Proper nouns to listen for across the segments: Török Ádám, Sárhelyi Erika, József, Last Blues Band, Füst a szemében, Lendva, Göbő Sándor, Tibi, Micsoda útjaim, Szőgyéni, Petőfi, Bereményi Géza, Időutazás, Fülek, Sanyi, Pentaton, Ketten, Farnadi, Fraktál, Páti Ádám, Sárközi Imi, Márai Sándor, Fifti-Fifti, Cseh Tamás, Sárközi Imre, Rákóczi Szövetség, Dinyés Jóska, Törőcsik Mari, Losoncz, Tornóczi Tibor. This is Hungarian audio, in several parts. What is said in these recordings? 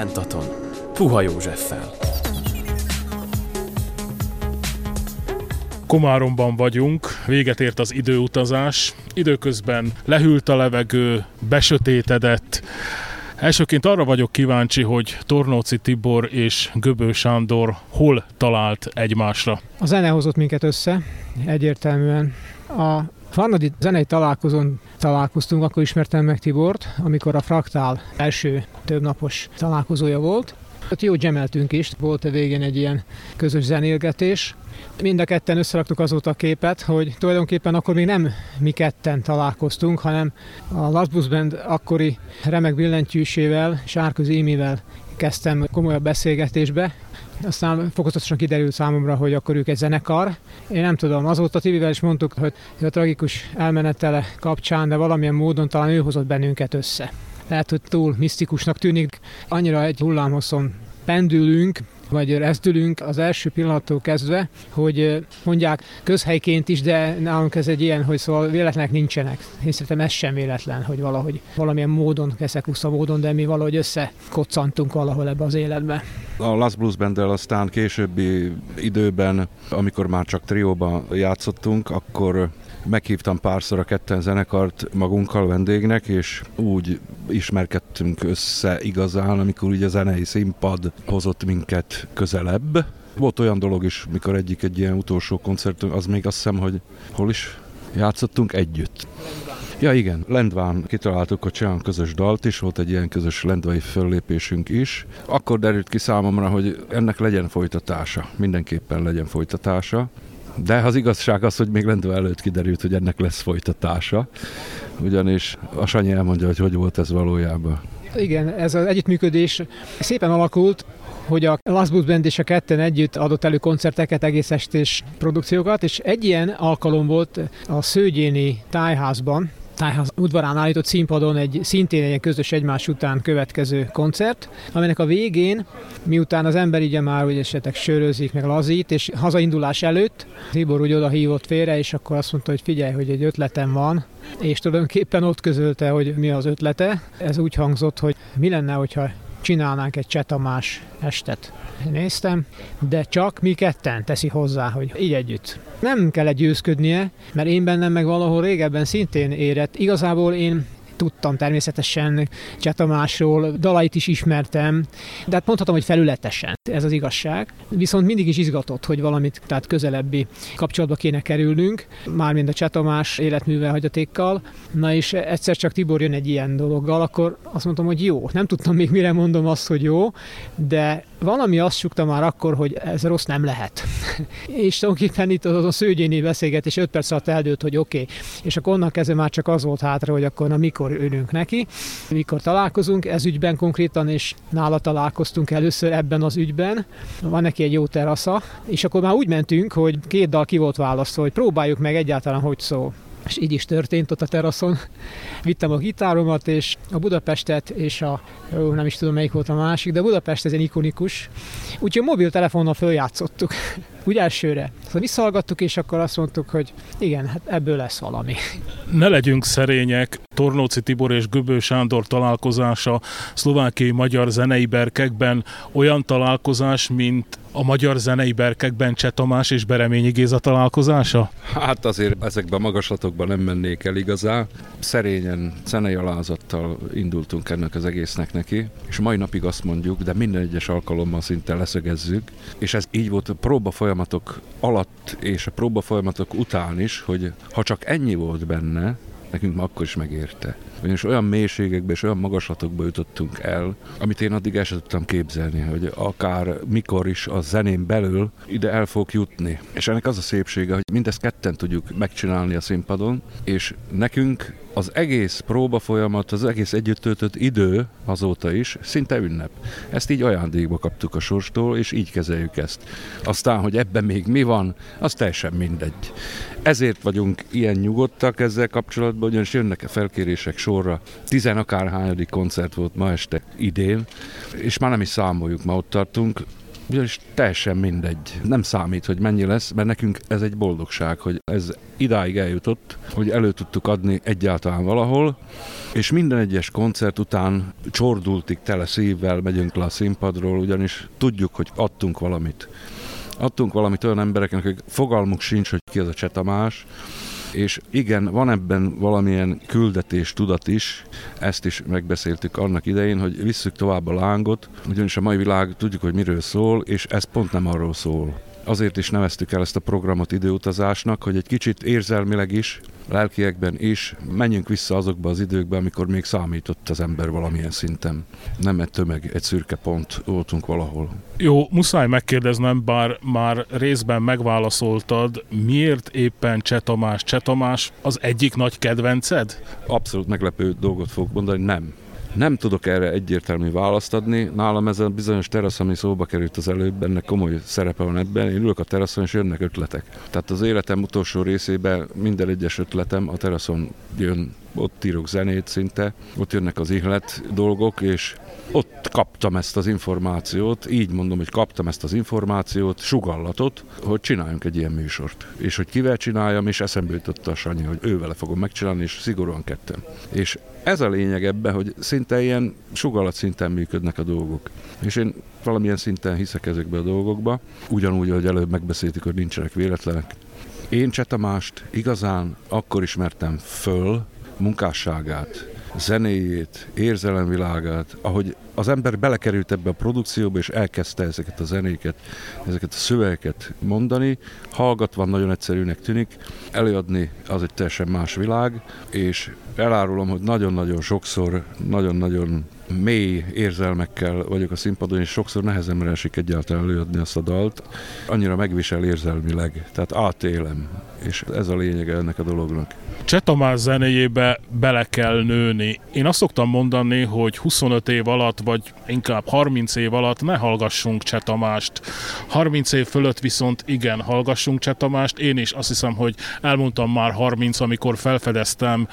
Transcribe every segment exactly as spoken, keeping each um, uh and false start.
Pentaton, Puha Józseffel. Komáromban vagyunk, véget ért az időutazás, időközben lehűlt a levegő, besötétedett. Elsőként arra vagyok kíváncsi, hogy Tornóczi Tibor és Göbő Sándor hol talált egymásra. A zene hozott minket össze, egyértelműen. A Farnadi zenei találkozón találkoztunk, akkor ismertem meg Tibort, amikor a Fraktál első többnapos találkozója volt. Ott jó dzsemeltünk is, volt a végén egy ilyen közös zenélgetés. Mind a ketten összeraktuk azóta a képet, hogy tulajdonképpen akkor még nem mi ketten találkoztunk, hanem a Last Blues Band akkori remek billentyűsével, Sárközi Imivel kezdtem komolyabb beszélgetésbe. Aztán fokozatosan kiderült számomra, hogy akkor ők egy zenekar. Én nem tudom, azóta Tibivel is mondtuk, hogy a tragikus elmenetele kapcsán, de valamilyen módon talán ő hozott bennünket össze. Lehet, hogy túl misztikusnak tűnik. Annyira egy hullámhosszon pendülünk, vagy rezdülünk az első pillanattól kezdve, hogy mondják közhelyként is, de nálunk ez egy ilyen, hogy szóval véletlenek nincsenek. Én szerintem ez sem véletlen, hogy valahogy valamilyen módon, keszekusza módon, de mi valahogy összekoccantunk valahol ebbe az életbe. A Last Blues Banddel aztán későbbi időben, amikor már csak trióban játszottunk, akkor meghívtam párszor a Ketten zenekart magunkkal vendégnek, és úgy ismerkedtünk össze igazán, amikor ugye a zenei színpad hozott minket közelebb. Volt olyan dolog is, mikor egyik egy ilyen utolsó koncertünk, az még azt hiszem, hogy hol is játszottunk együtt. Ja igen, Lendván kitaláltuk, hogy csinálunk közös dalt is, volt egy ilyen közös lendvai föllépésünk is. Akkor derült ki számomra, hogy ennek legyen folytatása, mindenképpen legyen folytatása. De az igazság az, hogy még Lendva előtt kiderült, hogy ennek lesz folytatása, ugyanis a Sanyi elmondja, hogy hogy volt ez valójában. Igen, ez az együttműködés szépen alakult, hogy a Last Blues Band és a Ketten együtt adott elő koncerteket, egész estés produkciókat, és egy ilyen alkalom volt a Szőgyéni tájházban, tájház udvarán állított színpadon egy szintén egy közös egymás után következő koncert, aminek a végén, miután az ember így már úgy esetleg sörözik, meg lazít, és hazaindulás előtt Tibor úgy oda hívott félre, és akkor azt mondta, hogy figyelj, hogy egy ötletem van, és tulajdonképpen ott közölte, hogy mi az ötlete. Ez úgy hangzott, hogy mi lenne, hogyha csinálnánk egy Cseh Tamás estet. Néztem, de csak mi ketten, teszi hozzá, hogy így együtt. Nem kellett győzködnie, mert én bennem meg valahol régebben szintén érett. Igazából én tudtam természetesen Cseh Tamásról, dalait is ismertem, de hát mondhatom, hogy felületesen, ez az igazság. Viszont mindig is izgatott, hogy valamit, tehát közelebbi kapcsolatba kéne kerülnünk, mármint a Cseh Tamás életművel, hagyatékkal. Na és egyszer csak Tibor jön egy ilyen dologgal, akkor azt mondtam, hogy jó. Nem tudtam még mire mondom azt, hogy jó, de valami azt súgta már akkor, hogy ez rossz nem lehet. És tulajdonképpen itt az a Szőgyéni beszélgetés öt perc alatt eldőlt, hogy oké. Okay. És akkor onnan kezdve már csak az volt hátra, hogy akkor na mikor ülünk neki, mikor találkozunk ez ügyben konkrétan, és nála találkoztunk először ebben az ügyben. Van neki egy jó terasza, és akkor már úgy mentünk, hogy két dal ki volt választva, hogy próbáljuk meg egyáltalán, hogy szó. És így is történt ott a teraszon. Vittem a gitáromat, és a Budapestet, és a, ó, nem is tudom melyik volt a másik, de Budapest ez egy ikonikus. Úgyhogy a mobiltelefonnal följátszottuk, úgy elsőre. Szóval visszahallgattuk, és akkor azt mondtuk, hogy igen, hát ebből lesz valami. Ne legyünk szerények, Tornóczi Tibor és Göbő Sándor találkozása szlovákiai magyar zenei berkekben olyan találkozás, mint a magyar zenei berkekben Cseh Tamás és Bereményi Géza találkozása? Hát azért ezekben a magaslatokban nem mennék el igazán. Szerényen, zenei alázattal indultunk ennek az egésznek neki, és mai napig azt mondjuk, de minden egyes alkalommal szinte leszögezzük, és ez így volt a próba folyamatok alatt és a próba folyamatok után is, hogy ha csak ennyi volt benne, nekünk akkor is megérte. És olyan mélységekbe és olyan magaslatokba jutottunk el, amit én addig el sem tudtam képzelni, hogy akár mikor is a zenén belül ide el fogok jutni. És ennek az a szépsége, hogy mindezt ketten tudjuk megcsinálni a színpadon, és nekünk az egész próba folyamat, az egész együtt töltött idő azóta is szinte ünnep. Ezt így ajándékba kaptuk a sorstól, és így kezeljük ezt. Aztán, hogy ebben még mi van, az teljesen mindegy. Ezért vagyunk ilyen nyugodtak ezzel kapcsolatban, ugyanis jönnek a felkérések sorra. Tizen akárhányadik koncert volt ma este idén, és már nem is számoljuk, ma ott tartunk. ugyanis teljesen mindegy. Nem számít, hogy mennyi lesz, mert nekünk ez egy boldogság, hogy ez idáig eljutott, hogy elő tudtuk adni egyáltalán valahol, és minden egyes koncert után csordultig tele szívvel megyünk le a színpadról, ugyanis tudjuk, hogy adtunk valamit. Adtunk valamit olyan embereknek, hogy fogalmuk sincs, hogy ki az a Cseh Tamás, és igen, van ebben valamilyen küldetés, tudat is, ezt is megbeszéltük annak idején, hogy visszük tovább a lángot, ugyanis a mai világ tudjuk, hogy miről szól, és ez pont nem arról szól. Azért is neveztük el ezt a programot időutazásnak, hogy egy kicsit érzelmileg is, lelkiekben is menjünk vissza azokba az időkbe, amikor még számított az ember valamilyen szinten. Nem egy tömeg, egy szürke pont voltunk valahol. Jó, muszáj megkérdeznem, bár már részben megválaszoltad, miért éppen Cseh Tamás? Cseh Tamás az egyik nagy kedvenced? Abszolút meglepő dolgot fogok mondani, nem. Nem tudok erre egyértelmű választ adni. Nálam ez a bizonyos terasz, ami szóba került az előbb, ennek komoly szerepe van ebben. Én ülök a teraszon, és jönnek ötletek. Tehát az életem utolsó részében minden egyes ötletem a teraszon jön. Ott írok zenét szinte, ott jönnek az ihlet dolgok, és ott kaptam ezt az információt, így mondom, hogy kaptam ezt az információt, sugallatot, hogy csináljunk egy ilyen műsort. És hogy kivel csináljam, és eszembe jutott a Sanyi, hogy ővele fogom megcsinálni, és szigorúan ketten. És ez a lényeg ebben, hogy szinte ilyen sugallat szinten működnek a dolgok. És én valamilyen szinten hiszek ezekbe a dolgokba, ugyanúgy, ahogy előbb megbeszéltük, hogy nincsenek véletlenek. Én Cseh Tamást igazán akkor ismertem föl, munkásságát, zenéjét, érzelemvilágát, ahogy az ember belekerült ebbe a produkcióba, és elkezdte ezeket a zenéket, ezeket a szövegeket mondani, hallgatva nagyon egyszerűnek tűnik, előadni az egy teljesen más világ, és elárulom, hogy nagyon-nagyon sokszor, nagyon-nagyon mély érzelmekkel vagyok a színpadon, és sokszor nehezemre esik egyáltalán előadni azt a dalt, annyira megvisel érzelmileg, tehát átélem, és ez a lényege ennek a dolognak. Cseh Tamás zenéjébe bele kell nőni. Én azt szoktam mondani, hogy huszonöt év alatt, vagy inkább harminc év alatt ne hallgassunk Cseh Tamást. harminc év fölött viszont igen, hallgassunk Cseh Tamást. Én is azt hiszem, hogy elmondtam már harminc, amikor felfedeztem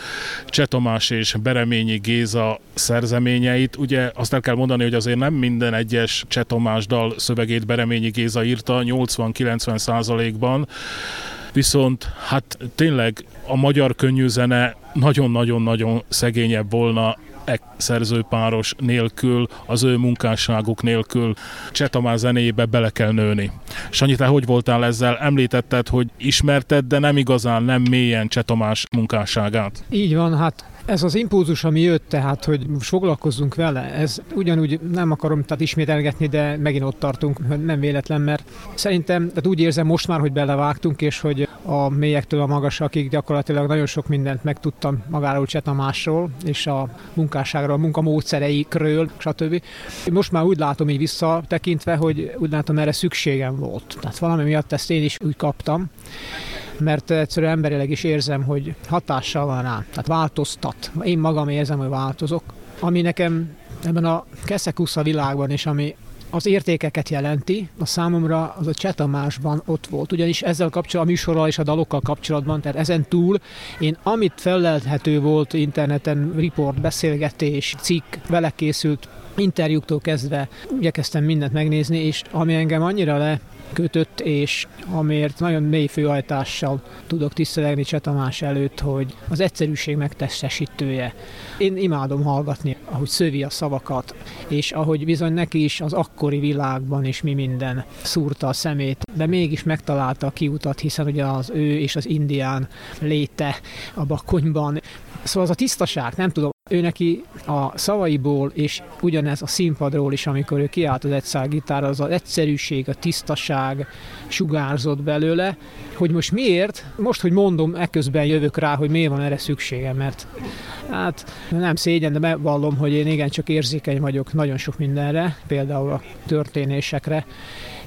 Cseh Tamás és Bereményi Géza szerzeményeit. Ugye azt el kell mondani, hogy azért nem minden egyes Cseh Tamás dal szövegét Bereményi Géza írta nyolcvan-kilencven százalékban, viszont hát tényleg a magyar könnyűzene nagyon-nagyon-nagyon szegényebb volna e szerzőpáros nélkül, az ő munkásságuk nélkül. Cseh Tamás zenéjébe bele kell nőni. Sanyi, te hogy voltál ezzel? Említetted, hogy ismerted, de nem igazán, nem mélyen Cseh Tamás munkásságát. Így van, hát ez az impulzus, ami jött, tehát, hogy foglalkozzunk vele, ez ugyanúgy nem akarom tehát ismételgetni, de megint ott tartunk, nem véletlen, mert szerintem tehát úgy érzem most már, hogy belevágtunk, és hogy a mélyektől a magasakig gyakorlatilag nagyon sok mindent megtudtam magáról Cseh Tamásról, és a munkásságról, a munkamódszereikről, stb. Most már úgy látom így visszatekintve, hogy úgy látom, erre szükségem volt. Tehát valami miatt ezt én is úgy kaptam, mert egyszerűen emberileg is érzem, hogy hatással van rá, tehát változtat. Én magam érzem, hogy változok. Ami nekem ebben a keszekusza világban is, ami az értékeket jelenti, a számomra az a Cseh Tamásban ott volt. Ugyanis ezzel kapcsolatban, a műsorral és a dalokkal kapcsolatban, tehát ezen túl én amit fellelhető volt interneten, riport, beszélgetés, cikk, vele készült interjúktól kezdve, igyekeztem mindent megnézni, és ami engem annyira le... kötött, és amiért nagyon mély főhajtással tudok tisztelegni Cseh Tamás előtt, hogy az egyszerűség megtestesítője. Én imádom hallgatni, ahogy szövi a szavakat, és ahogy bizony neki is az akkori világban is mi minden szúrta a szemét, de mégis megtalálta a kiutat, hiszen ugye az ő és az indián léte a Bakonyban. Szóval az a tisztaság, nem tudom, ő neki a szavaiból, és ugyanez a színpadról is, amikor ő kiállt az egyszálgitárra, az az egyszerűség, a tisztaság sugárzott belőle, hogy most miért, most, hogy mondom, eközben jövök rá, hogy miért van erre szükségem, mert hát nem szégyen, de bevallom, hogy én igencsak érzékeny vagyok nagyon sok mindenre, például a történésekre,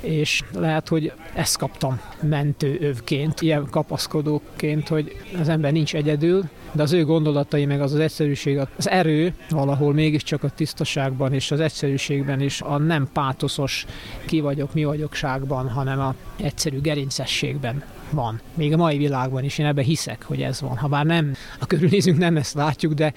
és lehet, hogy ezt kaptam mentőövként, ilyen kapaszkodóként, hogy az ember nincs egyedül, de az ő gondolatai, meg az az egyszerűség, az erő valahol mégiscsak a tisztaságban és az egyszerűségben is, a nem pátoszos ki vagyok, mi vagyokságban, hanem a egyszerű gerincességben van, még a mai világban is, én ebben hiszek, hogy ez van. Ha bár nem, a körülnézünk nem ezt látjuk, de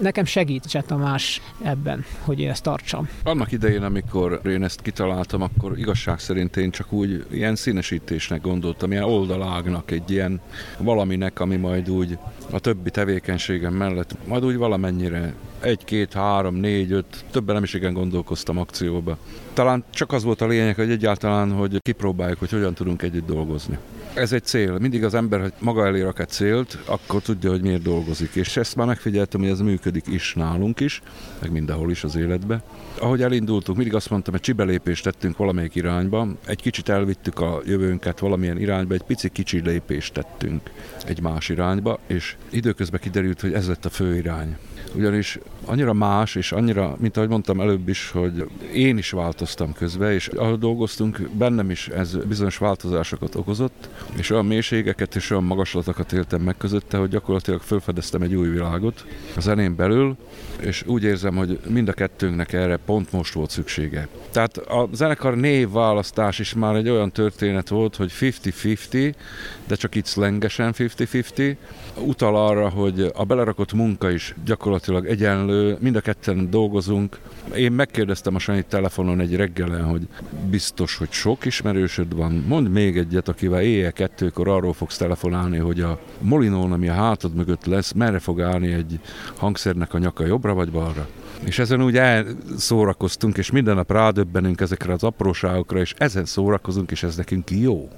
nekem segít Cseh Tamás ebben, hogy én ezt tartsam. Annak idején, amikor én ezt kitaláltam, akkor igazság szerint én csak úgy ilyen színesítésnek gondoltam, ilyen oldalágnak, egy ilyen valaminek, ami majd úgy a többi tevékenységem mellett, majd úgy valamennyire egy, két, három, négy, öt, többen nem is igen gondolkoztam akcióba. Talán csak az volt a lényeg, hogy egyáltalán, hogy kipróbáljuk, hogy hogyan tudunk együtt dolgozni. Ez egy cél. Mindig az ember, hogy maga elé rak egy célt, akkor tudja, hogy miért dolgozik. És ezt már megfigyeltem, hogy ez működik is nálunk is, meg mindenhol is az életben. Ahogy elindultunk, mindig azt mondtam, hogy csibelépést tettünk valamelyik irányba, egy kicsit elvittük a jövőnket valamilyen irányba, egy pici kicsi lépést tettünk egy más irányba, és időközben kiderült, hogy ez lett a fő irány. Ugyanis annyira más, és annyira, mint ahogy mondtam előbb is, hogy én is változtam közben, és ahogy dolgoztunk, bennem is ez bizonyos változásokat okozott, és olyan mélységeket és olyan magaslatokat éltem meg közötte, hogy gyakorlatilag felfedeztem egy új világot a zenén belül, és úgy érzem, hogy mind a kettőnknek erre pont most volt szüksége. Tehát a zenekar névválasztás is már egy olyan történet volt, hogy fifty-fifty, de csak itt szlengesen fifty-fifty, utal arra, hogy a belerakott munka is gyakorlatilag egyenlő, mind a ketten dolgozunk. Én megkérdeztem a Sanyi telefonon egy reggelen, hogy biztos, hogy sok ismerősöd van, mondd még egyet, akivel éjjel kettőkor arról fogsz telefonálni, hogy a molinón, ami a hátad mögött lesz, merre fog állni egy hangszernek a nyaka, jobbra vagy balra. És ezen úgy elszórakoztunk, és minden nap rádöbbenünk ezekre az apróságokra, és ezen szórakozunk, és ez nekünk jó.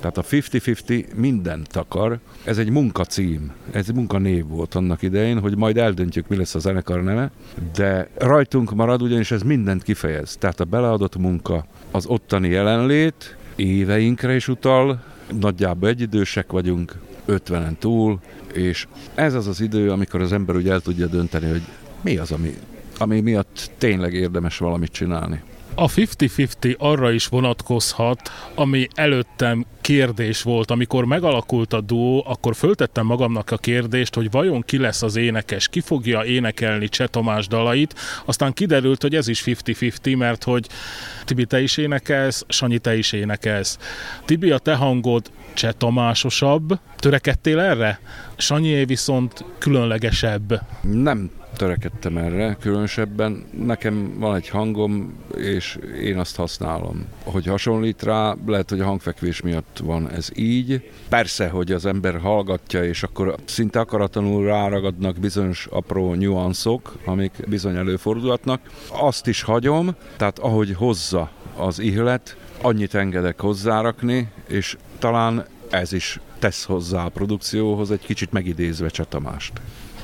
Tehát a fifty-fifty mindent akar. Ez egy munkacím, ez egy munkanév volt annak idején, hogy majd eldöntjük, mi lesz a zenekar neve, de rajtunk marad, ugyanis ez mindent kifejez. Tehát a beleadott munka, az ottani jelenlét, éveinkre is utal, nagyjából egyidősek vagyunk, ötvenen túl, és ez az az idő, amikor az ember úgy el tudja dönteni, hogy mi az, ami, ami miatt tényleg érdemes valamit csinálni. A fifty-fifty arra is vonatkozhat, ami előttem kérdés volt. Amikor megalakult a duó, akkor föltettem magamnak a kérdést, hogy vajon ki lesz az énekes, ki fogja énekelni Cseh Tamás dalait. Aztán kiderült, hogy ez is fifty-fifty, mert hogy Tibi, te is énekelsz, Sanyi, te is énekelsz. Tibi, a te hangod Cseh Tamásosabb. Törekedtél erre? Sanyié viszont különlegesebb. Nem törekedtem erre különösebben. Nekem van egy hangom, és én azt használom. Hogy hasonlít rá, lehet, hogy a hangfekvés miatt van ez így. Persze, hogy az ember hallgatja, és akkor szinte akaratlanul ráragadnak bizonyos apró nyuanszok, amik bizony előfordulhatnak. Azt is hagyom, tehát ahogy hozza az ihlet, annyit engedek hozzárakni, és talán ez is tesz hozzá a produkcióhoz, egy kicsit megidézve Cseh Tamást.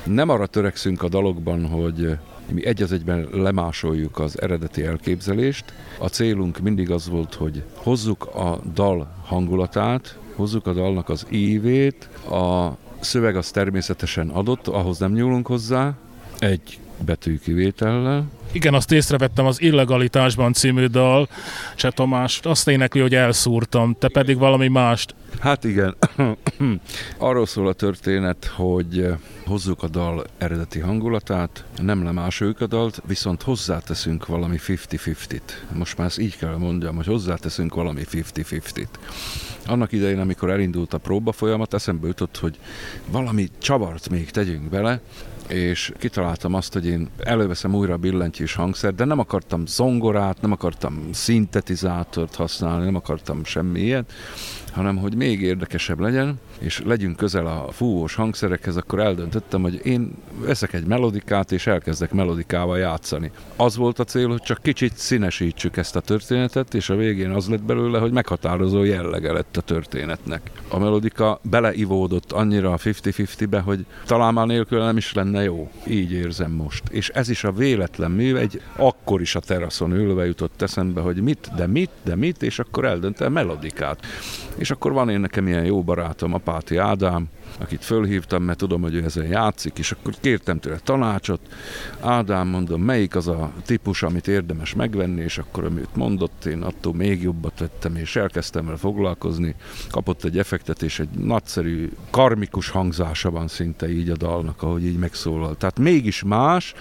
Nem arra törekszünk a dalokban, hogy mi egy az egyben lemásoljuk az eredeti elképzelést. A célunk mindig az volt, hogy hozzuk a dal hangulatát, hozzuk a dalnak az ívét, a szöveg az természetesen adott, ahhoz nem nyúlunk hozzá, egy betű kivétellel. Igen, azt észrevettem, az Illegalitásban című dal, Cseh Tamás azt énekli, hogy elszúrtam, te pedig valami mást. Hát igen, arról szól a történet, hogy hozzuk a dal eredeti hangulatát, nem lemásoljuk a dalt, viszont hozzáteszünk valami fifty-fifty-t. Most már ezt így kell mondjam, hogy hozzáteszünk valami fifty-fifty-t. Annak idején, amikor elindult a próba folyamat, eszembe jutott, hogy valami csavart még tegyünk bele, és kitaláltam azt, hogy én előveszem újra a billentyűs hangszert, de nem akartam zongorát, nem akartam szintetizátort használni, nem akartam semmi ilyet, hanem hogy még érdekesebb legyen, és legyünk közel a fúvós hangszerekhez, akkor eldöntöttem, hogy én veszek egy melodikát, és elkezdek melodikával játszani. Az volt a cél, hogy csak kicsit színesítsük ezt a történetet, és a végén az lett belőle, hogy meghatározó jellege lett a történetnek. A melodika beleivódott annyira a fifty-fifty-be, hogy talán már nélkül nem is lenne jó. Így érzem most. És ez is a véletlen mű, egy akkor is a teraszon ülve jutott eszembe, hogy mit, de mit, de mit, és akkor eldöntöm melodikát. És akkor van én nekem ilyen jó barátom, a Páti Ádám, akit fölhívtam, mert tudom, hogy ő ezen játszik, és akkor kértem tőle tanácsot. Ádám, mondom, melyik az a típus, amit érdemes megvenni, és akkor amit mondott, én attól még jobbat vettem, és elkezdtem el foglalkozni. Kapott egy effektet, és egy nagyszerű, karmikus hangzása van szinte így a dalnak, ahogy így megszólal. Tehát mégis más,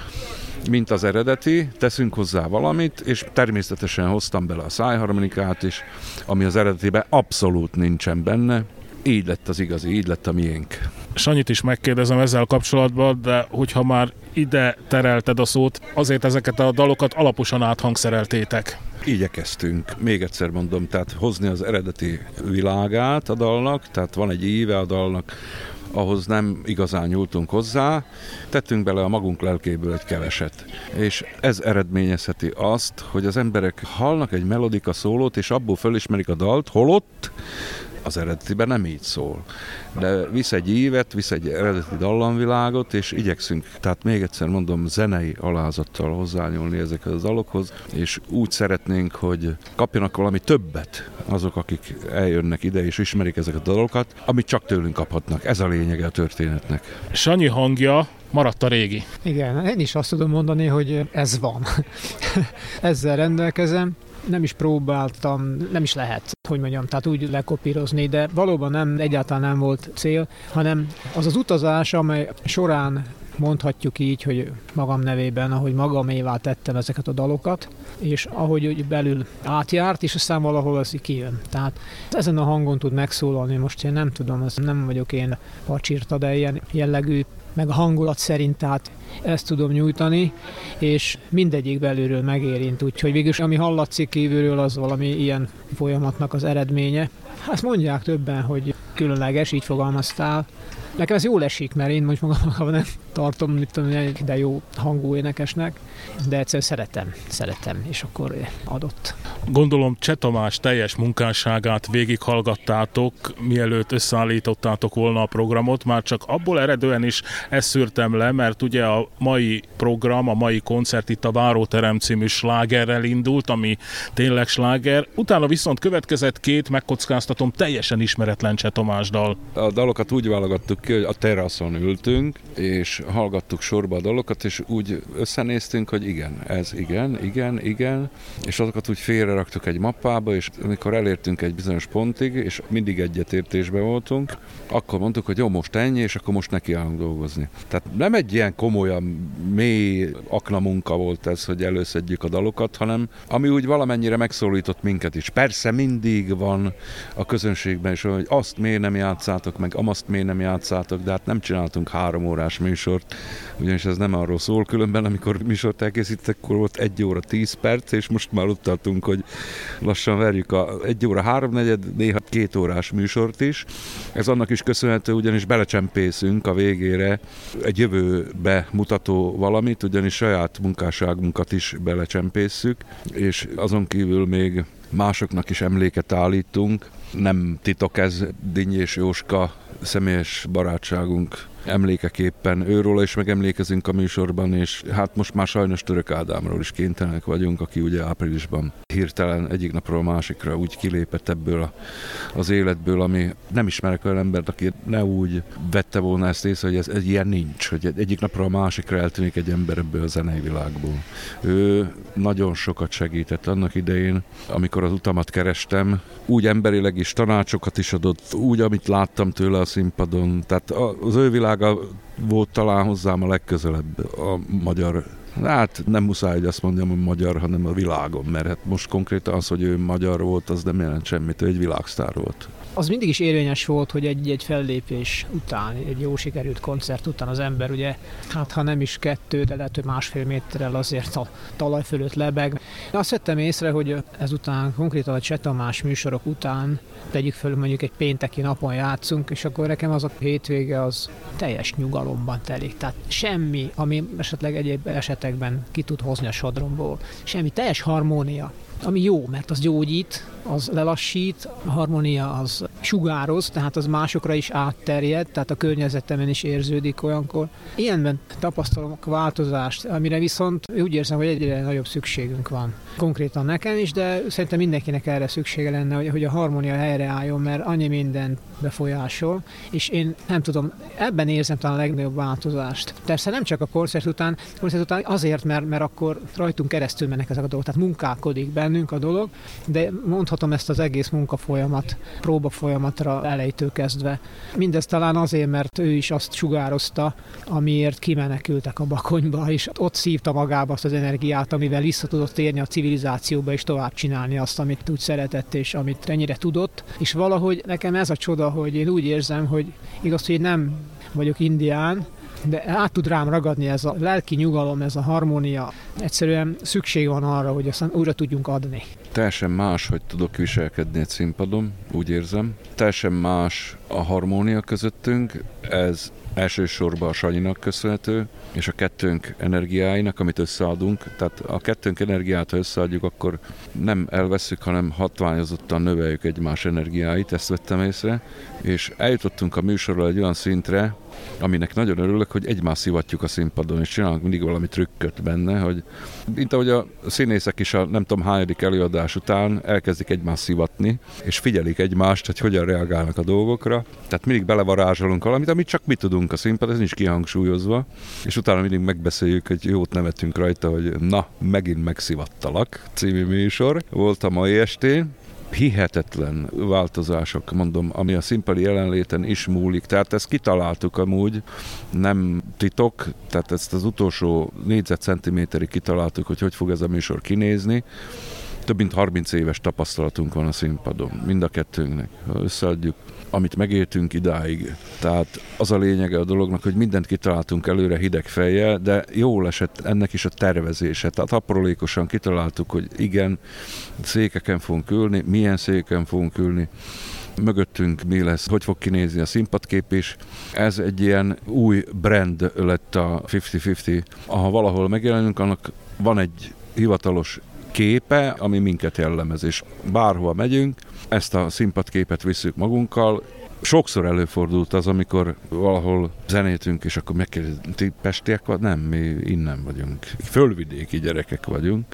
mint az eredeti, teszünk hozzá valamit, és természetesen hoztam bele a szájharmonikát is, ami az eredetiben abszolút nincsen benne. így lett az igazi, így lett a miénk. Sanyit is megkérdezem ezzel kapcsolatban, de hogyha már ide terelted a szót, azért ezeket a dalokat alaposan áthangszereltétek. Igyekeztünk, még egyszer mondom, tehát hozni az eredeti világát a dalnak, tehát van egy íve a dalnak, ahhoz nem igazán nyúltunk hozzá, tettünk bele a magunk lelkéből egy keveset. És ez eredményezheti azt, hogy az emberek hallnak egy melodika szólót, és abból fölismerik a dalt, holott az eredetiben nem így szól. De visz egy ívet, visz egy eredeti dallamvilágot, és igyekszünk, tehát még egyszer mondom, zenei alázattal hozzányúlni ezekhez az dalokhoz, és úgy szeretnénk, hogy kapjanak valami többet azok, akik eljönnek ide és ismerik ezeket a dalokat, amit csak tőlünk kaphatnak. Ez a lényege a történetnek. Sanyi hangja maradt a régi. Igen, én is azt tudom mondani, hogy ez van. Ezzel rendelkezem. Nem is próbáltam, nem is lehet, hogy mondjam, tehát úgy lekopírozni, de valóban nem, egyáltalán nem volt cél, hanem az az utazás, amely során mondhatjuk így, hogy magam nevében, ahogy magamévá tettem ezeket a dalokat, és ahogy belül átjárt, és aztán valahol az kijön. Tehát ezen a hangon tud megszólalni, most én nem tudom, ez nem vagyok én pacsirta, de ilyen jellegű, meg a hangulat szerint, tehát ezt tudom nyújtani, és mindegyik belülről megérint, úgyhogy végülis ami hallatszik kívülről, az valami ilyen folyamatnak az eredménye. Ezt mondják többen, hogy különleges, így fogalmaztál. Nekem ez jól esik, mert én most magam nem tartom, mit tudom, de jó hangú énekesnek, de egyszerűen szeretem, szeretem, és akkor adott. Gondolom Cseh Tamás teljes munkásságát végighallgattátok, mielőtt összeállítottátok volna a programot, már csak abból eredően is ezt szűrtem le, mert ugye a mai program, a mai koncert itt a Váróterem című slágerrel indult, ami tényleg sláger, utána viszont következett két, megkockáztatom, teljesen ismeretlen Cseh Tamás dal. A dalokat úgy válogattuk ki, hogy a teraszon ültünk, és hallgattuk sorba a dalokat, és úgy összenéztünk, hogy igen, ez igen, igen, igen, és azokat úgy félre raktuk egy mappába, és amikor elértünk egy bizonyos pontig, és mindig egyetértésben voltunk, akkor mondtuk, hogy jó, most ennyi, és akkor most nekiállunk dolgozni. Tehát nem egy ilyen komolyan mély aknamunka volt ez, hogy előszedjük a dalokat, hanem ami úgy valamennyire megszólított minket is. Persze mindig van a közönségben is, hogy azt miért nem játszátok, meg amazt miért nem játszátok, de hát nem csináltunk három órás műsort, ugyanis ez nem arról szól, különben amikor műsort elkészítettek, akkor volt egy óra tíz perc, és most már ott tartunk, hogy lassan verjük a egy óra háromnegyed, néha két órás műsort is. Ez annak is köszönhető, ugyanis belecsempészünk a végére egy jövőbe mutató valamit, ugyanis saját munkásságunkat is belecsempészünk, és azon kívül még másoknak is emléket állítunk. Nem titok ez, Dinyés Jóska személyes barátságunk emlékeképpen őróla is megemlékezünk a műsorban, és hát most már sajnos Török Ádámról is kénytelenek vagyunk, aki ugye áprilisban hirtelen egyik napról a másikra úgy kilépett ebből a, az életből, ami nem ismerek olyan embert, aki ne úgy vette volna ezt észre, hogy ez, ez ilyen nincs, hogy egyik napról a másikra eltűnik egy ember ebből a zenei világból. Ő nagyon sokat segített annak idején, amikor az utamat kerestem, úgy emberileg is tanácsokat is adott, úgy, amit láttam tőle a színpadon, tehát az ő világ volt talán hozzám a legközelebb a magyar, hát nem muszáj, hogy azt mondjam, hogy magyar, hanem a világon, mert hát most konkrétan az, hogy ő magyar volt, az nem jelent semmit, ő egy világsztár volt. Az mindig is érvényes volt, hogy egy-egy fellépés után, egy jó sikerült koncert után az ember ugye, hát ha nem is kettő, de lehet, hogy másfél méterrel azért a talaj fölött lebeg. De azt vettem észre, hogy ezután, konkrétan a Cseh Tamás műsorok után, tegyük föl, mondjuk egy pénteki napon játszunk, és akkor nekem az a hétvége az teljes nyugalomban telik. Tehát semmi, ami esetleg egyéb esetekben ki tud hozni a sodromból. Semmi, teljes harmónia. Ami jó, mert az gyógyít, az lelassít, a harmónia az sugároz, tehát az másokra is átterjed, tehát a környezetemen is érződik olyankor. Ilyenben tapasztalom a változást, amire viszont úgy érzem, hogy egyre nagyobb szükségünk van. Konkrétan nekem is, de szerintem mindenkinek erre szüksége lenne, hogy a harmónia helyreálljon, mert annyi mindent befolyásol, és én nem tudom, ebben érzem talán a legnagyobb változást. Persze nem csak a koncert után, a koncert után azért, mert, mert akkor rajtunk keresztül mennek ezek a dolgok, tehát munkálkodik bennünk a dolog, de mondhatom ezt az egész munkafolyamat, próbafolyamat, folyamatra elejtől kezdve. Mindez talán azért, mert ő is azt sugározta, amiért kimenekültek a Bakonyba, és ott szívta magába azt az energiát, amivel vissza tudott térni a civilizációba, és tovább csinálni azt, amit úgy szeretett, és amit ennyire tudott. És valahogy nekem ez a csoda, hogy én úgy érzem, hogy igaz, hogy nem vagyok indián, de át tud rám ragadni ez a lelki nyugalom, ez a harmónia. Egyszerűen szükség van arra, hogy aztán újra tudjunk adni. Teljesen más, hogy tudok viselkedni egy színpadon, úgy érzem. Teljesen más a harmónia közöttünk, ez elsősorban a Sanyinak köszönhető, és a kettőnk energiáinak, amit összeadunk. Tehát a kettőnk energiát, ha összeadjuk, akkor nem elveszük, hanem hatványozottan növeljük egymás energiáit, ezt vettem észre, és eljutottunk a műsorral egy olyan szintre, aminek nagyon örülök, hogy egymást szivatjuk a színpadon, és csinálunk mindig valami trükköt benne, hogy mint ahogy a színészek is a nem tudom hányadik előadás után elkezdik egymást szivatni, és figyelik egymást, hogy hogyan reagálnak a dolgokra. Tehát mindig belevarázsolunk valamit, amit csak mi tudunk a színpadon, ez nincs kihangsúlyozva, és utána mindig megbeszéljük, hogy jót nevetünk rajta, hogy na, megint megszivattalak című műsor volt a mai estén. Hihetetlen változások, mondom, ami a színpadi jelenléten is múlik. Tehát ezt kitaláltuk amúgy, nem titok, tehát ezt az utolsó négyzetcentiméterig kitaláltuk, hogy hogy fog ez a műsor kinézni. Több mint harminc éves tapasztalatunk van a színpadon, mind a kettőnknek, ha összeadjuk, amit megértünk idáig. Tehát az a lényege a dolognak, hogy mindent kitaláltunk előre hideg fejjel, de jól esett ennek is a tervezése. Tehát aprólékosan kitaláltuk, hogy igen, székeken fogunk ülni, milyen széken fogunk ülni, mögöttünk mi lesz, hogy fog kinézni a színpadkép is. Ez egy ilyen új brand lett a Fifti-Fifti. Ha valahol megjelenünk, annak van egy hivatalos képe, ami minket jellemez, és bárhova megyünk, ezt a színpadképet visszük magunkkal. Sokszor előfordult az, amikor valahol zenétünk, és akkor megkérdezik, ti pestiek vagy? Nem, mi innen vagyunk. Fölvidéki gyerekek vagyunk,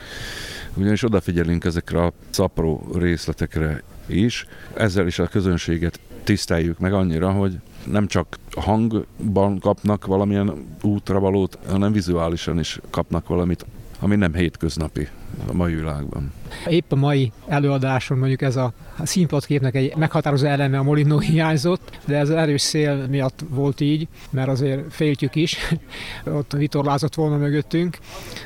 ugyanis odafigyelünk ezekre a apró részletekre is. Ezzel is a közönséget tiszteljük meg annyira, hogy nem csak hangban kapnak valamilyen útravalót, hanem vizuálisan is kapnak valamit, ami nem hétköznapi a mai világban. Épp a mai előadáson mondjuk ez a színpadképnek egy meghatározó eleme a molinó hiányzott, de ez erős szél miatt volt így, mert azért féltjük is, ott vitorlázott volna mögöttünk,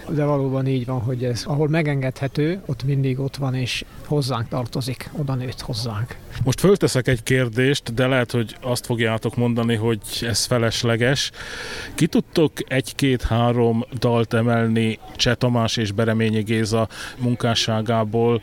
de valóban így van, hogy ez ahol megengedhető, ott mindig ott van és hozzánk tartozik, oda nőtt hozzánk. Most fölteszek egy kérdést, de lehet, hogy azt fogjátok mondani, hogy ez felesleges. Ki tudtok egy-két-három dalt emelni Cseh Tamás és Bereményi Géza munkásságából,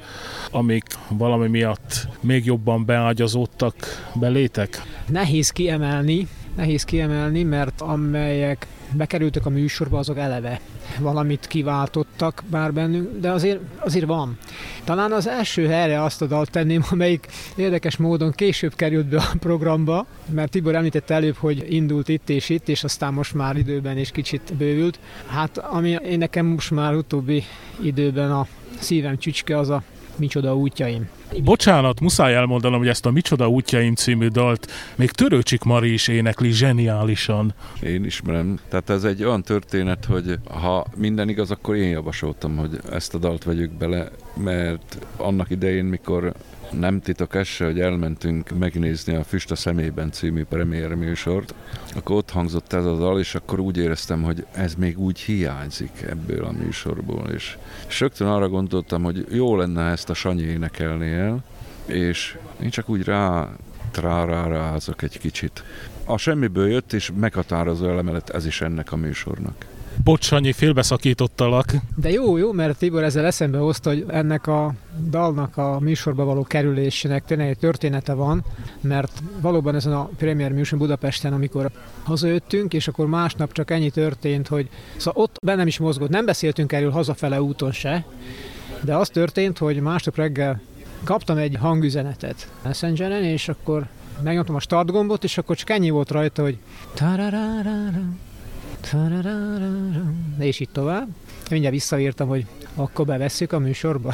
amik valami miatt még jobban beágyazódtak belétek? Nehéz kiemelni, nehéz kiemelni, mert amelyek bekerültek a műsorba, azok eleve valamit kiváltottak bár bennünk, de azért, azért van. Talán az első helyre azt a dalt tenném, amelyik érdekes módon később került be a programba, mert Tibor említette előbb, hogy indult itt és itt, és aztán most már időben és kicsit bővült. Hát ami én nekem most már utóbbi időben a szívem csücske, az a Micsoda útjaim. Bocsánat, muszáj elmondanom, hogy ezt a Micsoda útjaim című dalt még Törőcsik Mari is énekli zseniálisan. Én ismerem. Tehát ez egy olyan történet, hogy ha minden igaz, akkor én javasoltam, hogy ezt a dalt vegyük bele, mert annak idején, mikor nem titok ez se, hogy elmentünk megnézni a Füst a szemében című premier műsort, akkor ott hangzott ez a dal, és akkor úgy éreztem, hogy ez még úgy hiányzik ebből a műsorból. És rögtön arra gondoltam, hogy jó lenne ezt a Sanyi énekelni el, és én csak úgy rá trá rá rázok egy kicsit. A semmiből jött, és meghatározó eleme lett ez is ennek a műsornak. Bocs, Sanyi, félbeszakítottalak. De jó, jó, mert Tibor ezzel eszembe hozta, hogy ennek a dalnak a műsorba való kerülésének tényleg egy története van, mert valóban ezen a premier műsor Budapesten, amikor hazajöttünk, és akkor másnap csak ennyi történt, hogy szóval ott bennem is mozgott, nem beszéltünk erről hazafele úton se, de az történt, hogy másnap reggel kaptam egy hangüzenetet Messengeren, és akkor megnyomtam a start gombot, és akkor csak ennyi volt rajta, hogy és így tovább. Mindjárt visszaírtam, hogy akkor bevesszük a műsorba.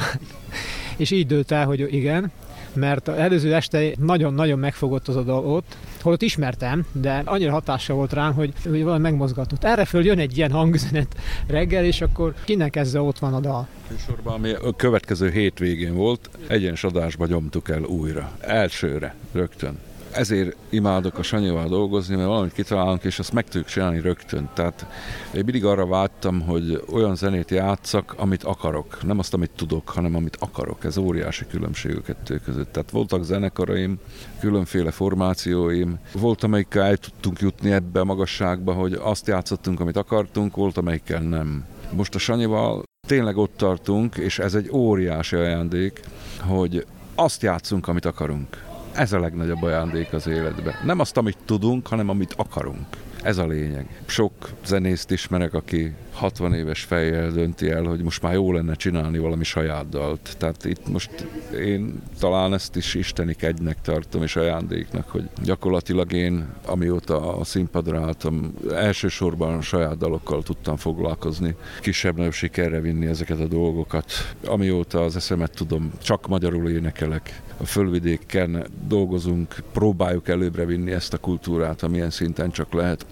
És így dőlt el, hogy igen, mert az előző este nagyon-nagyon megfogott az a dal ott, holott ismertem, de annyira hatással volt rám, hogy, hogy valami megmozgatott. Erre föl jön egy ilyen hangüzenet reggel, és akkor kinek ezzel ott van a dal. Műsorban, ami a következő hétvégén volt, egyenes adásba nyomtuk el újra. Elsőre, rögtön. Ezért imádok a Sanyival dolgozni, mert valamit kitalálunk, és azt meg tudjuk csinálni rögtön. Tehát én mindig arra vágytam, hogy olyan zenét játsszak, amit akarok. Nem azt, amit tudok, hanem amit akarok. Ez óriási különbség a kettő között. Tehát voltak zenekaraim, különféle formációim. Volt, amelyikkel el tudtunk jutni ebbe a magasságba, hogy azt játszottunk, amit akartunk, volt, amelyikkel nem. Most a Sanyival tényleg ott tartunk, és ez egy óriási ajándék, hogy azt játszunk, amit akarunk. Ez a legnagyobb ajándék az életben. Nem azt, amit tudunk, hanem amit akarunk. Ez a lényeg. Sok zenészt ismerek, aki hatvan éves fejjel dönti el, hogy most már jó lenne csinálni valami saját dalt. Tehát itt most én talán ezt is isteni kegynek tartom, és ajándéknak, hogy gyakorlatilag én, amióta a színpadra álltam, elsősorban saját dalokkal tudtam foglalkozni, kisebb-nagyobb sikerre vinni ezeket a dolgokat. Amióta az eszemet tudom, csak magyarul énekelek. A Fölvidéken dolgozunk, próbáljuk előbbre vinni ezt a kultúrát, amilyen szinten csak lehet,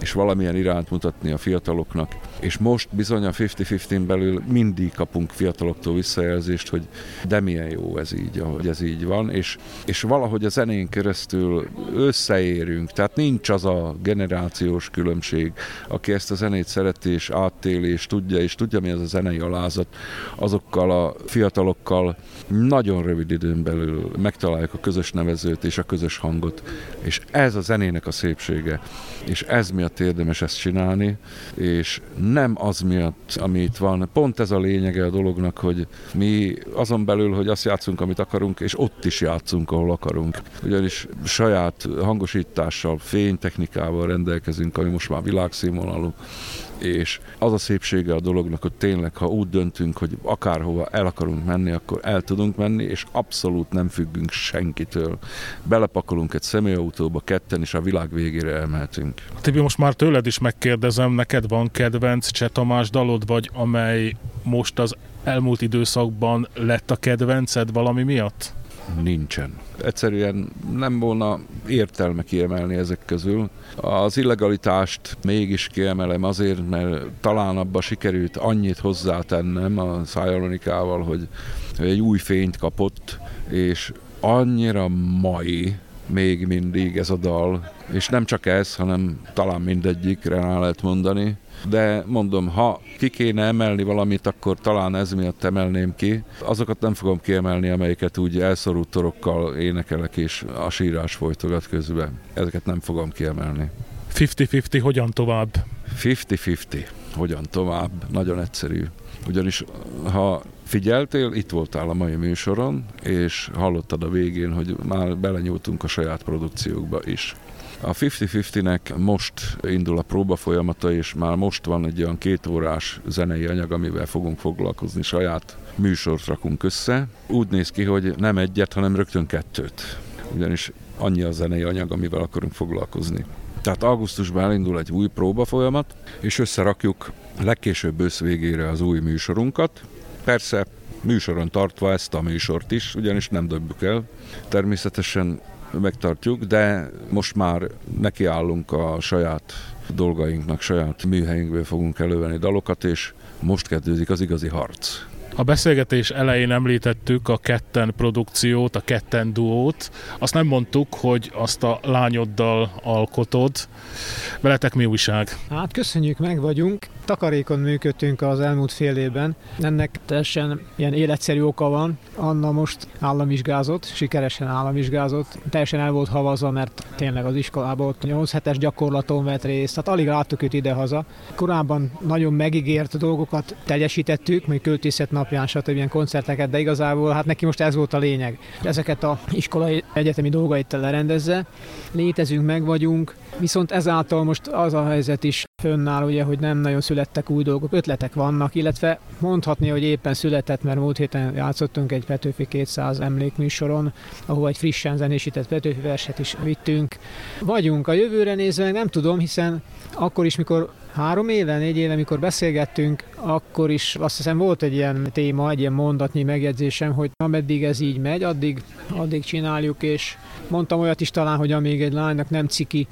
és valamilyen irányt mutatni a fiataloknak. És most bizony a Fifti-Fiftin belül mindig kapunk fiataloktól visszajelzést, hogy de milyen jó ez így, ahogy ez így van, és, és valahogy a zenén keresztül összeérünk, tehát nincs az a generációs különbség, aki ezt a zenét szereti és áttéli, és tudja, és tudja, mi az a zenei alázat, azokkal a fiatalokkal nagyon rövid időn belül megtaláljuk a közös nevezőt és a közös hangot, és ez a zenének a szépsége, és ez miatt érdemes ezt csinálni, és nem az miatt, ami itt van. Pont ez a lényege a dolognak, hogy mi azon belül, hogy azt játszunk, amit akarunk, és ott is játszunk, ahol akarunk. Ugyanis saját hangosítással, fénytechnikával rendelkezünk, ami most már világszínvonalú, és az a szépsége a dolognak, hogy tényleg, ha úgy döntünk, hogy akárhova el akarunk menni, akkor el tudunk menni, és abszolút nem függünk senkitől. Belepakolunk egy személyautóba ketten, és a világ végére elmehetünk. Tibi, most már tőled is megkérdezem, neked van kedvenc Cseh Tamás dalod, vagy amely most az elmúlt időszakban lett a kedvenced valami miatt? Nincsen. Egyszerűen nem volna értelme kiemelni ezek közül. Az illegalitást mégis kiemelem azért, mert talán abba sikerült annyit hozzátennem a szájalonikával, hogy egy új fényt kapott, és annyira mai még mindig ez a dal, és nem csak ez, hanem talán mindegyikre rá lehet mondani. De mondom, ha ki kéne emelni valamit, akkor talán ez miatt emelném ki. Azokat nem fogom kiemelni, amelyeket úgy elszorult torokkal énekelek, és a sírás folytogat közben. Ezeket nem fogom kiemelni. Fifti-fifti, hogyan tovább? Fifti-fifti, hogyan tovább? Nagyon egyszerű. Ugyanis, ha figyeltél, itt voltál a mai műsoron, és hallottad a végén, hogy már belenyúltunk a saját produkciókba is. A Fifti-Fiftinek most indul a próba folyamata, és már most van egy olyan kétórás zenei anyag, amivel fogunk foglalkozni, saját műsort rakunk össze. Úgy néz ki, hogy nem egyet, hanem rögtön kettőt, ugyanis annyi a zenei anyag, amivel akarunk foglalkozni. Tehát augusztusban elindul egy új próba folyamat, és összerakjuk legkésőbb ősz végére az új műsorunkat. Persze műsoron tartva ezt a műsort is, ugyanis nem dobjuk el. Természetesen megtartjuk, de most már nekiállunk a saját dolgainknak, saját műhelyünkből fogunk elővenni dalokat, és most kezdődik az igazi harc. A beszélgetés elején említettük a Ketten produkciót, a Ketten duót. Azt nem mondtuk, hogy azt a lányoddal alkotod. Veletek mi újság? Hát köszönjük, meg vagyunk. Takarékon működtünk az elmúlt fél évben. Ennek teljesen ilyen életszerű oka van. Anna most államvizsgázott, sikeresen államvizsgázott. Teljesen el volt havazva, mert tényleg az iskolában ott nyolc hetes gyakorlaton vett részt. Tehát alig láttuk őt idehaza. Korábban nagyon megígért dolgokat teljesítettük, még költészet napján, stb. Ilyen koncerteket, de igazából hát neki most ez volt a lényeg. Ezeket az iskolai, egyetemi dolgait lerendezze. Létezünk, meg vagyunk. Viszont ezáltal most az a helyzet is fönnáll, ugye, hogy nem nagyon születtek új dolgok, ötletek vannak, illetve mondhatni, hogy éppen született, mert múlt héten játszottunk egy Petőfi kétszáz emlékműsoron, ahol egy frissen zenésített Petőfi verset is vittünk. Vagyunk a jövőre nézve, nem tudom, hiszen akkor is, mikor Három éve, négy éve, amikor beszélgettünk, akkor is azt hiszem volt egy ilyen téma, egy ilyen mondatnyi megjegyzésem, hogy ameddig ez így megy, addig, addig csináljuk, és mondtam olyat is talán, hogy amíg egy lánynak nem ciki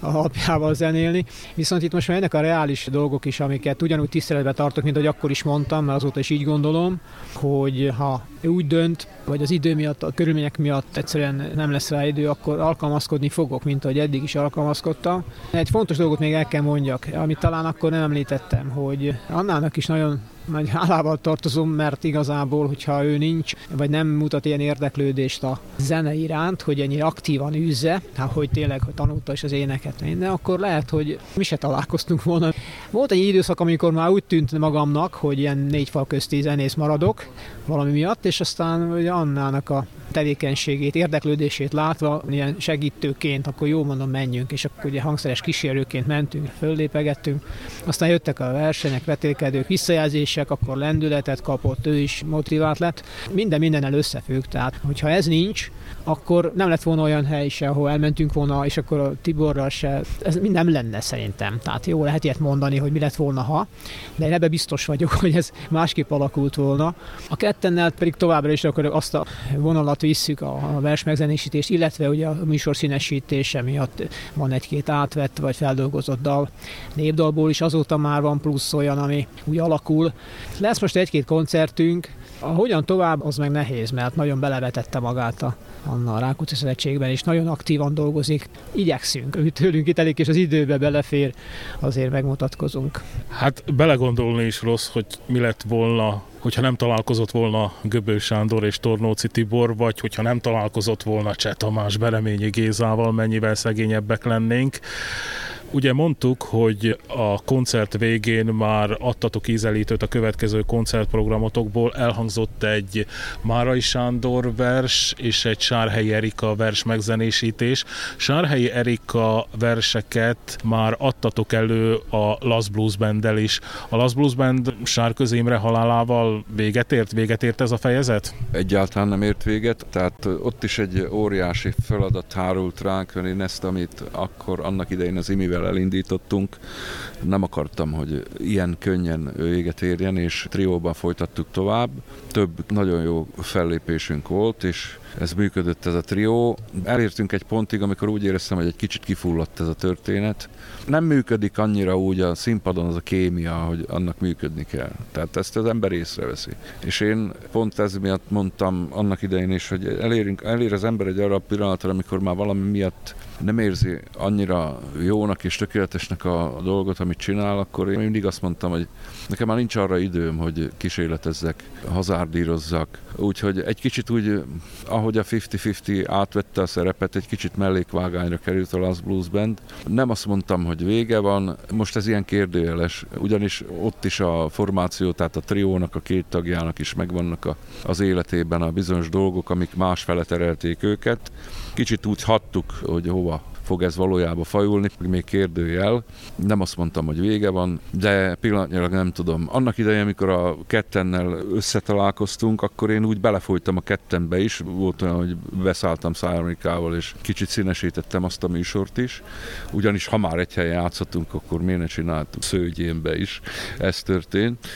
a apjával zenélni, viszont itt most már ennek a reális dolgok is, amiket ugyanúgy tiszteletben tartok, mint ahogy akkor is mondtam, mert azóta is így gondolom, hogy ha úgy dönt, vagy az idő miatt, a körülmények miatt egyszerűen nem lesz rá idő, akkor alkalmazkodni fogok, mint ahogy eddig is alkalmazkodtam. Egy fontos dolgot még el kell mondjak, amit talán akkor nem említettem, hogy Annának is nagyon nagy hálával tartozom, mert igazából, hogyha ő nincs, vagy nem mutat ilyen érdeklődést a zene iránt, hogy ennyire aktívan űzze, hát hogy tényleg hogy tanulta is az éneket minden, akkor lehet, hogy mi se találkoztunk volna. Volt egy időszak, amikor már úgy tűnt magamnak, hogy ilyen négy fal közti zenész maradok valami miatt, és aztán ugye Annának a tevékenységét, érdeklődését látva, ilyen segítőként, akkor jó mondom, menjünk, és akkor ugye hangszeres kísérőként mentünk, föllépegettünk, aztán jöttek a versenyek, vetélkedők, visszajelzések, akkor lendületet kapott, ő is motivált lett. Minden mindennel összefügg, tehát hogyha ez nincs, akkor nem lett volna olyan hely se, ahol elmentünk volna, és akkor a Tiborral se, ez mind nem lenne szerintem. Tehát jó lehet ilyet mondani, hogy mi lett volna, ha, de én ebbe biztos vagyok, hogy ez másképp alakult volna. A Kettennel pedig továbbra is akkor azt a vonalat visszük, a vers megzenésítést, illetve ugye a műsor színesítése miatt van egy-két átvett vagy feldolgozott dal. Népdalból is azóta már van plusz olyan, ami úgy alakul. Lesz most egy-két koncertünk. A hogyan tovább, az meg nehéz, mert nagyon belevetette magát a Anna a Rákóczi Szövetségben, és nagyon aktívan dolgozik. Igyekszünk, ő tőlünk kitelik, és az időbe belefér, azért megmutatkozunk. Hát belegondolni is rossz, hogy mi lett volna, hogyha nem találkozott volna Göbő Sándor és Tornóczi Tibor, vagy hogyha nem találkozott volna Cseh Tamás Bereményi Gézával, mennyivel szegényebbek lennénk. Ugye mondtuk, hogy a koncert végén már adtatok ízelítőt a következő koncertprogramotokból, elhangzott egy Márai Sándor vers és egy Sárhelyi Erika vers megzenésítés. Sárhelyi Erika verseket már adtatok elő a Last Blues Banddel is. A Last Blues Band Sárközi Imre halálával véget ért? Véget ért ez a fejezet? Egyáltalán nem ért véget, tehát ott is egy óriási feladat hárult ránk, én ezt, amit akkor annak idején az Imivel elindítottunk. Nem akartam, hogy ilyen könnyen véget érjen, és trióban folytattuk tovább. Több nagyon jó fellépésünk volt, és ez működött ez a trió. Elértünk egy pontig, amikor úgy éreztem, hogy egy kicsit kifulladt ez a történet. Nem működik annyira úgy a színpadon az a kémia, hogy annak működni kell. Tehát ezt az ember észreveszi. És én pont ez miatt mondtam annak idején is, hogy elérünk, elér az ember egy arra a pillanatra, amikor már valami miatt nem érzi annyira jónak és tökéletesnek a dolgot, amit csinál, akkor én mindig azt mondtam, hogy nekem már nincs arra időm, hogy kísérletezzek, hazárdírozzak. Úgyhogy egy kicsit úgy, ahogy a Fifti-Fifti átvette a szerepet, egy kicsit mellékvágányra került a Last Blues Band. Nem azt mondtam, hogy vége van, most ez ilyen kérdőjeles, ugyanis ott is a formáció, tehát a triónak, a két tagjának is megvannak a, az életében a bizonyos dolgok, amik másfele terelték őket. Kicsit úgy hattuk, hogy hova fog ez valójában fajulni, még kérdőjel. Nem azt mondtam, hogy vége van, de pillanatnyilag nem tudom. Annak idején, amikor a Kettennel összetalálkoztunk, akkor én úgy belefolytam a Kettenbe is. Volt olyan, hogy beszálltam Szájamikával, és kicsit színesítettem azt a műsort is. Ugyanis ha már egy helyen játszottunk, akkor miért ne csináltuk Szőgyénbe is. Ez történt.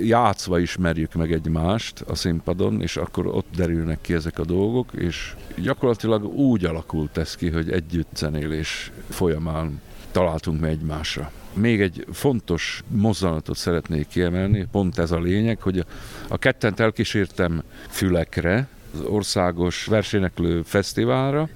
Játszva ismerjük meg egymást a színpadon, és akkor ott derülnek ki ezek a dolgok, és gyakorlatilag úgy alakult ez ki, hogy együtt zenélünk, és folyamán találtunk meg egymásra. Még egy fontos mozzanatot szeretnék kiemelni, pont ez a lényeg, hogy a Kettent elkísértem Fülekre, az országos versenyeklő fesztiválra.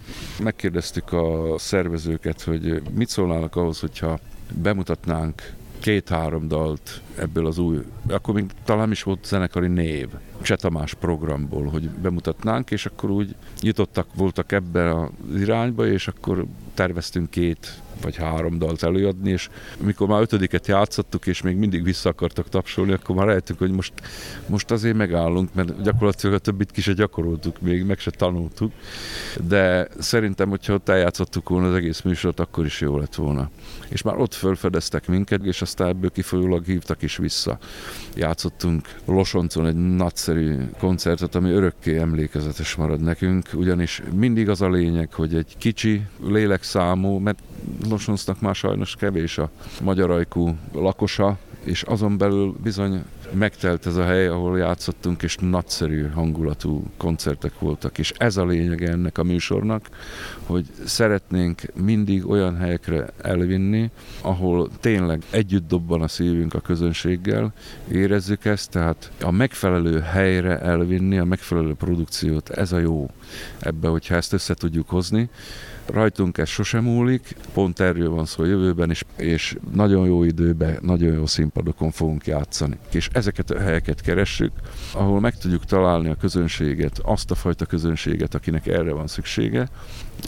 Megkérdeztük a szervezőket, hogy mit szólnának ahhoz, hogyha bemutatnánk két-három dalt ebből az új, akkor még talán is volt zenekari név, Cseh Tamás programból, hogy bemutatnánk, és akkor úgy nyitottak voltak ebben az irányba, és akkor terveztünk két vagy három dalt előadni, és mikor már ötödiket játszottuk, és még mindig vissza akartak tapsolni, akkor már rájöttünk, hogy most, most azért megállunk, mert gyakorlatilag a többit ki se gyakoroltuk még, meg se tanultuk, de szerintem, hogyha ott eljátszottuk volna az egész műsort, akkor is jó lett volna. És már ott felfedeztek minket, és aztán ebből kifolyólag hívtak is vissza. Játszottunk Losoncon egy nagyszerű koncertet, ami örökké emlékezetes marad nekünk, ugyanis mindig az a lényeg, hogy egy kicsi lélekszámú, mert Losoncnak már sajnos kevés a magyar ajkú lakosa, és azon belül bizony megtelt ez a hely, ahol játszottunk, és nagyszerű hangulatú koncertek voltak, és ez a lényege ennek a műsornak, hogy szeretnénk mindig olyan helyekre elvinni, ahol tényleg együtt dobban a szívünk a közönséggel, érezzük ezt, tehát a megfelelő helyre elvinni, a megfelelő produkciót, ez a jó ebbe, hogyha ezt össze tudjuk hozni. Rajtunk ez sosem múlik, pont erről van szó a jövőben is, és nagyon jó időben, nagyon jó színpadokon fogunk játszani. És ezeket a helyeket keressük, ahol meg tudjuk találni a közönséget, azt a fajta közönséget, akinek erre van szüksége,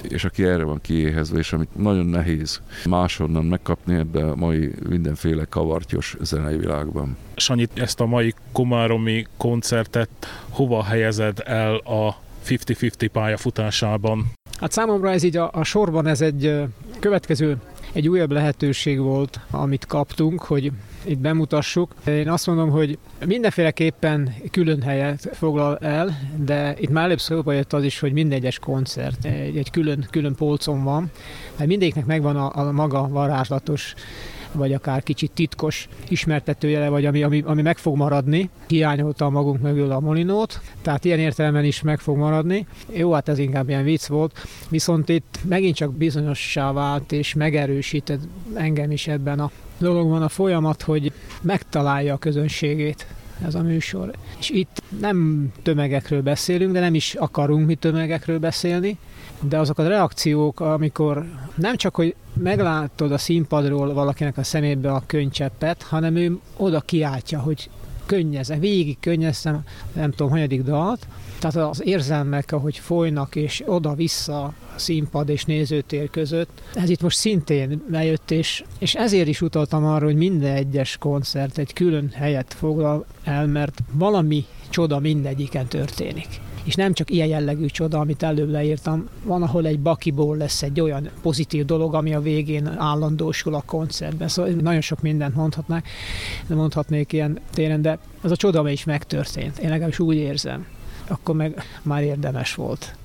és aki erre van kiéhezve, és amit nagyon nehéz máshonnan megkapni ebben a mai mindenféle kavartyos zenei világban. Sanyi, ezt a mai komáromi koncertet hova helyezed el a Fifti-Fifti pályafutásában? Hát számomra ez így a, a sorban ez egy következő, egy újabb lehetőség volt, amit kaptunk, hogy itt bemutassuk. Én azt mondom, hogy mindenféleképpen külön helyet foglal el, de itt már előbb szóba jött az is, hogy minden egyes koncert egy, egy külön, külön polcon van, mert mindegyiknek megvan a, a maga varázslatos, vagy akár kicsit titkos ismertetőjele, vagy ami, ami, ami meg fog maradni. Hiányolta magunk mögül a Molinót, tehát ilyen értelemben is meg fog maradni. Jó, hát ez inkább ilyen vicc volt, viszont itt megint csak bizonyossá vált, és megerősített engem is ebben a dologban a folyamat, hogy megtalálja a közönségét ez a műsor. És itt nem tömegekről beszélünk, de nem is akarunk mi tömegekről beszélni, de azok a reakciók, amikor nem csak, hogy meglátod a színpadról valakinek a szemébe a könycseppet, hanem ő oda kiáltja, hogy könnyezem, végig könnyeztem, nem tudom, hanyadik dalt. Tehát az érzelmek, ahogy folynak, és oda-vissza a színpad és nézőtér között, ez itt most szintén bejött, és, és ezért is utaltam arra, hogy minden egyes koncert egy külön helyet foglal el, mert valami csoda mindegyiken történik. És nem csak ilyen jellegű csoda, amit előbb leírtam, van, ahol egy bakiból lesz egy olyan pozitív dolog, ami a végén állandósul a koncertben. Szóval nagyon sok mindent mondhatnák, mondhatnék ilyen téren, de az a csoda, ami is megtörtént. Én legalábbis úgy érzem. Akkor meg már érdemes volt.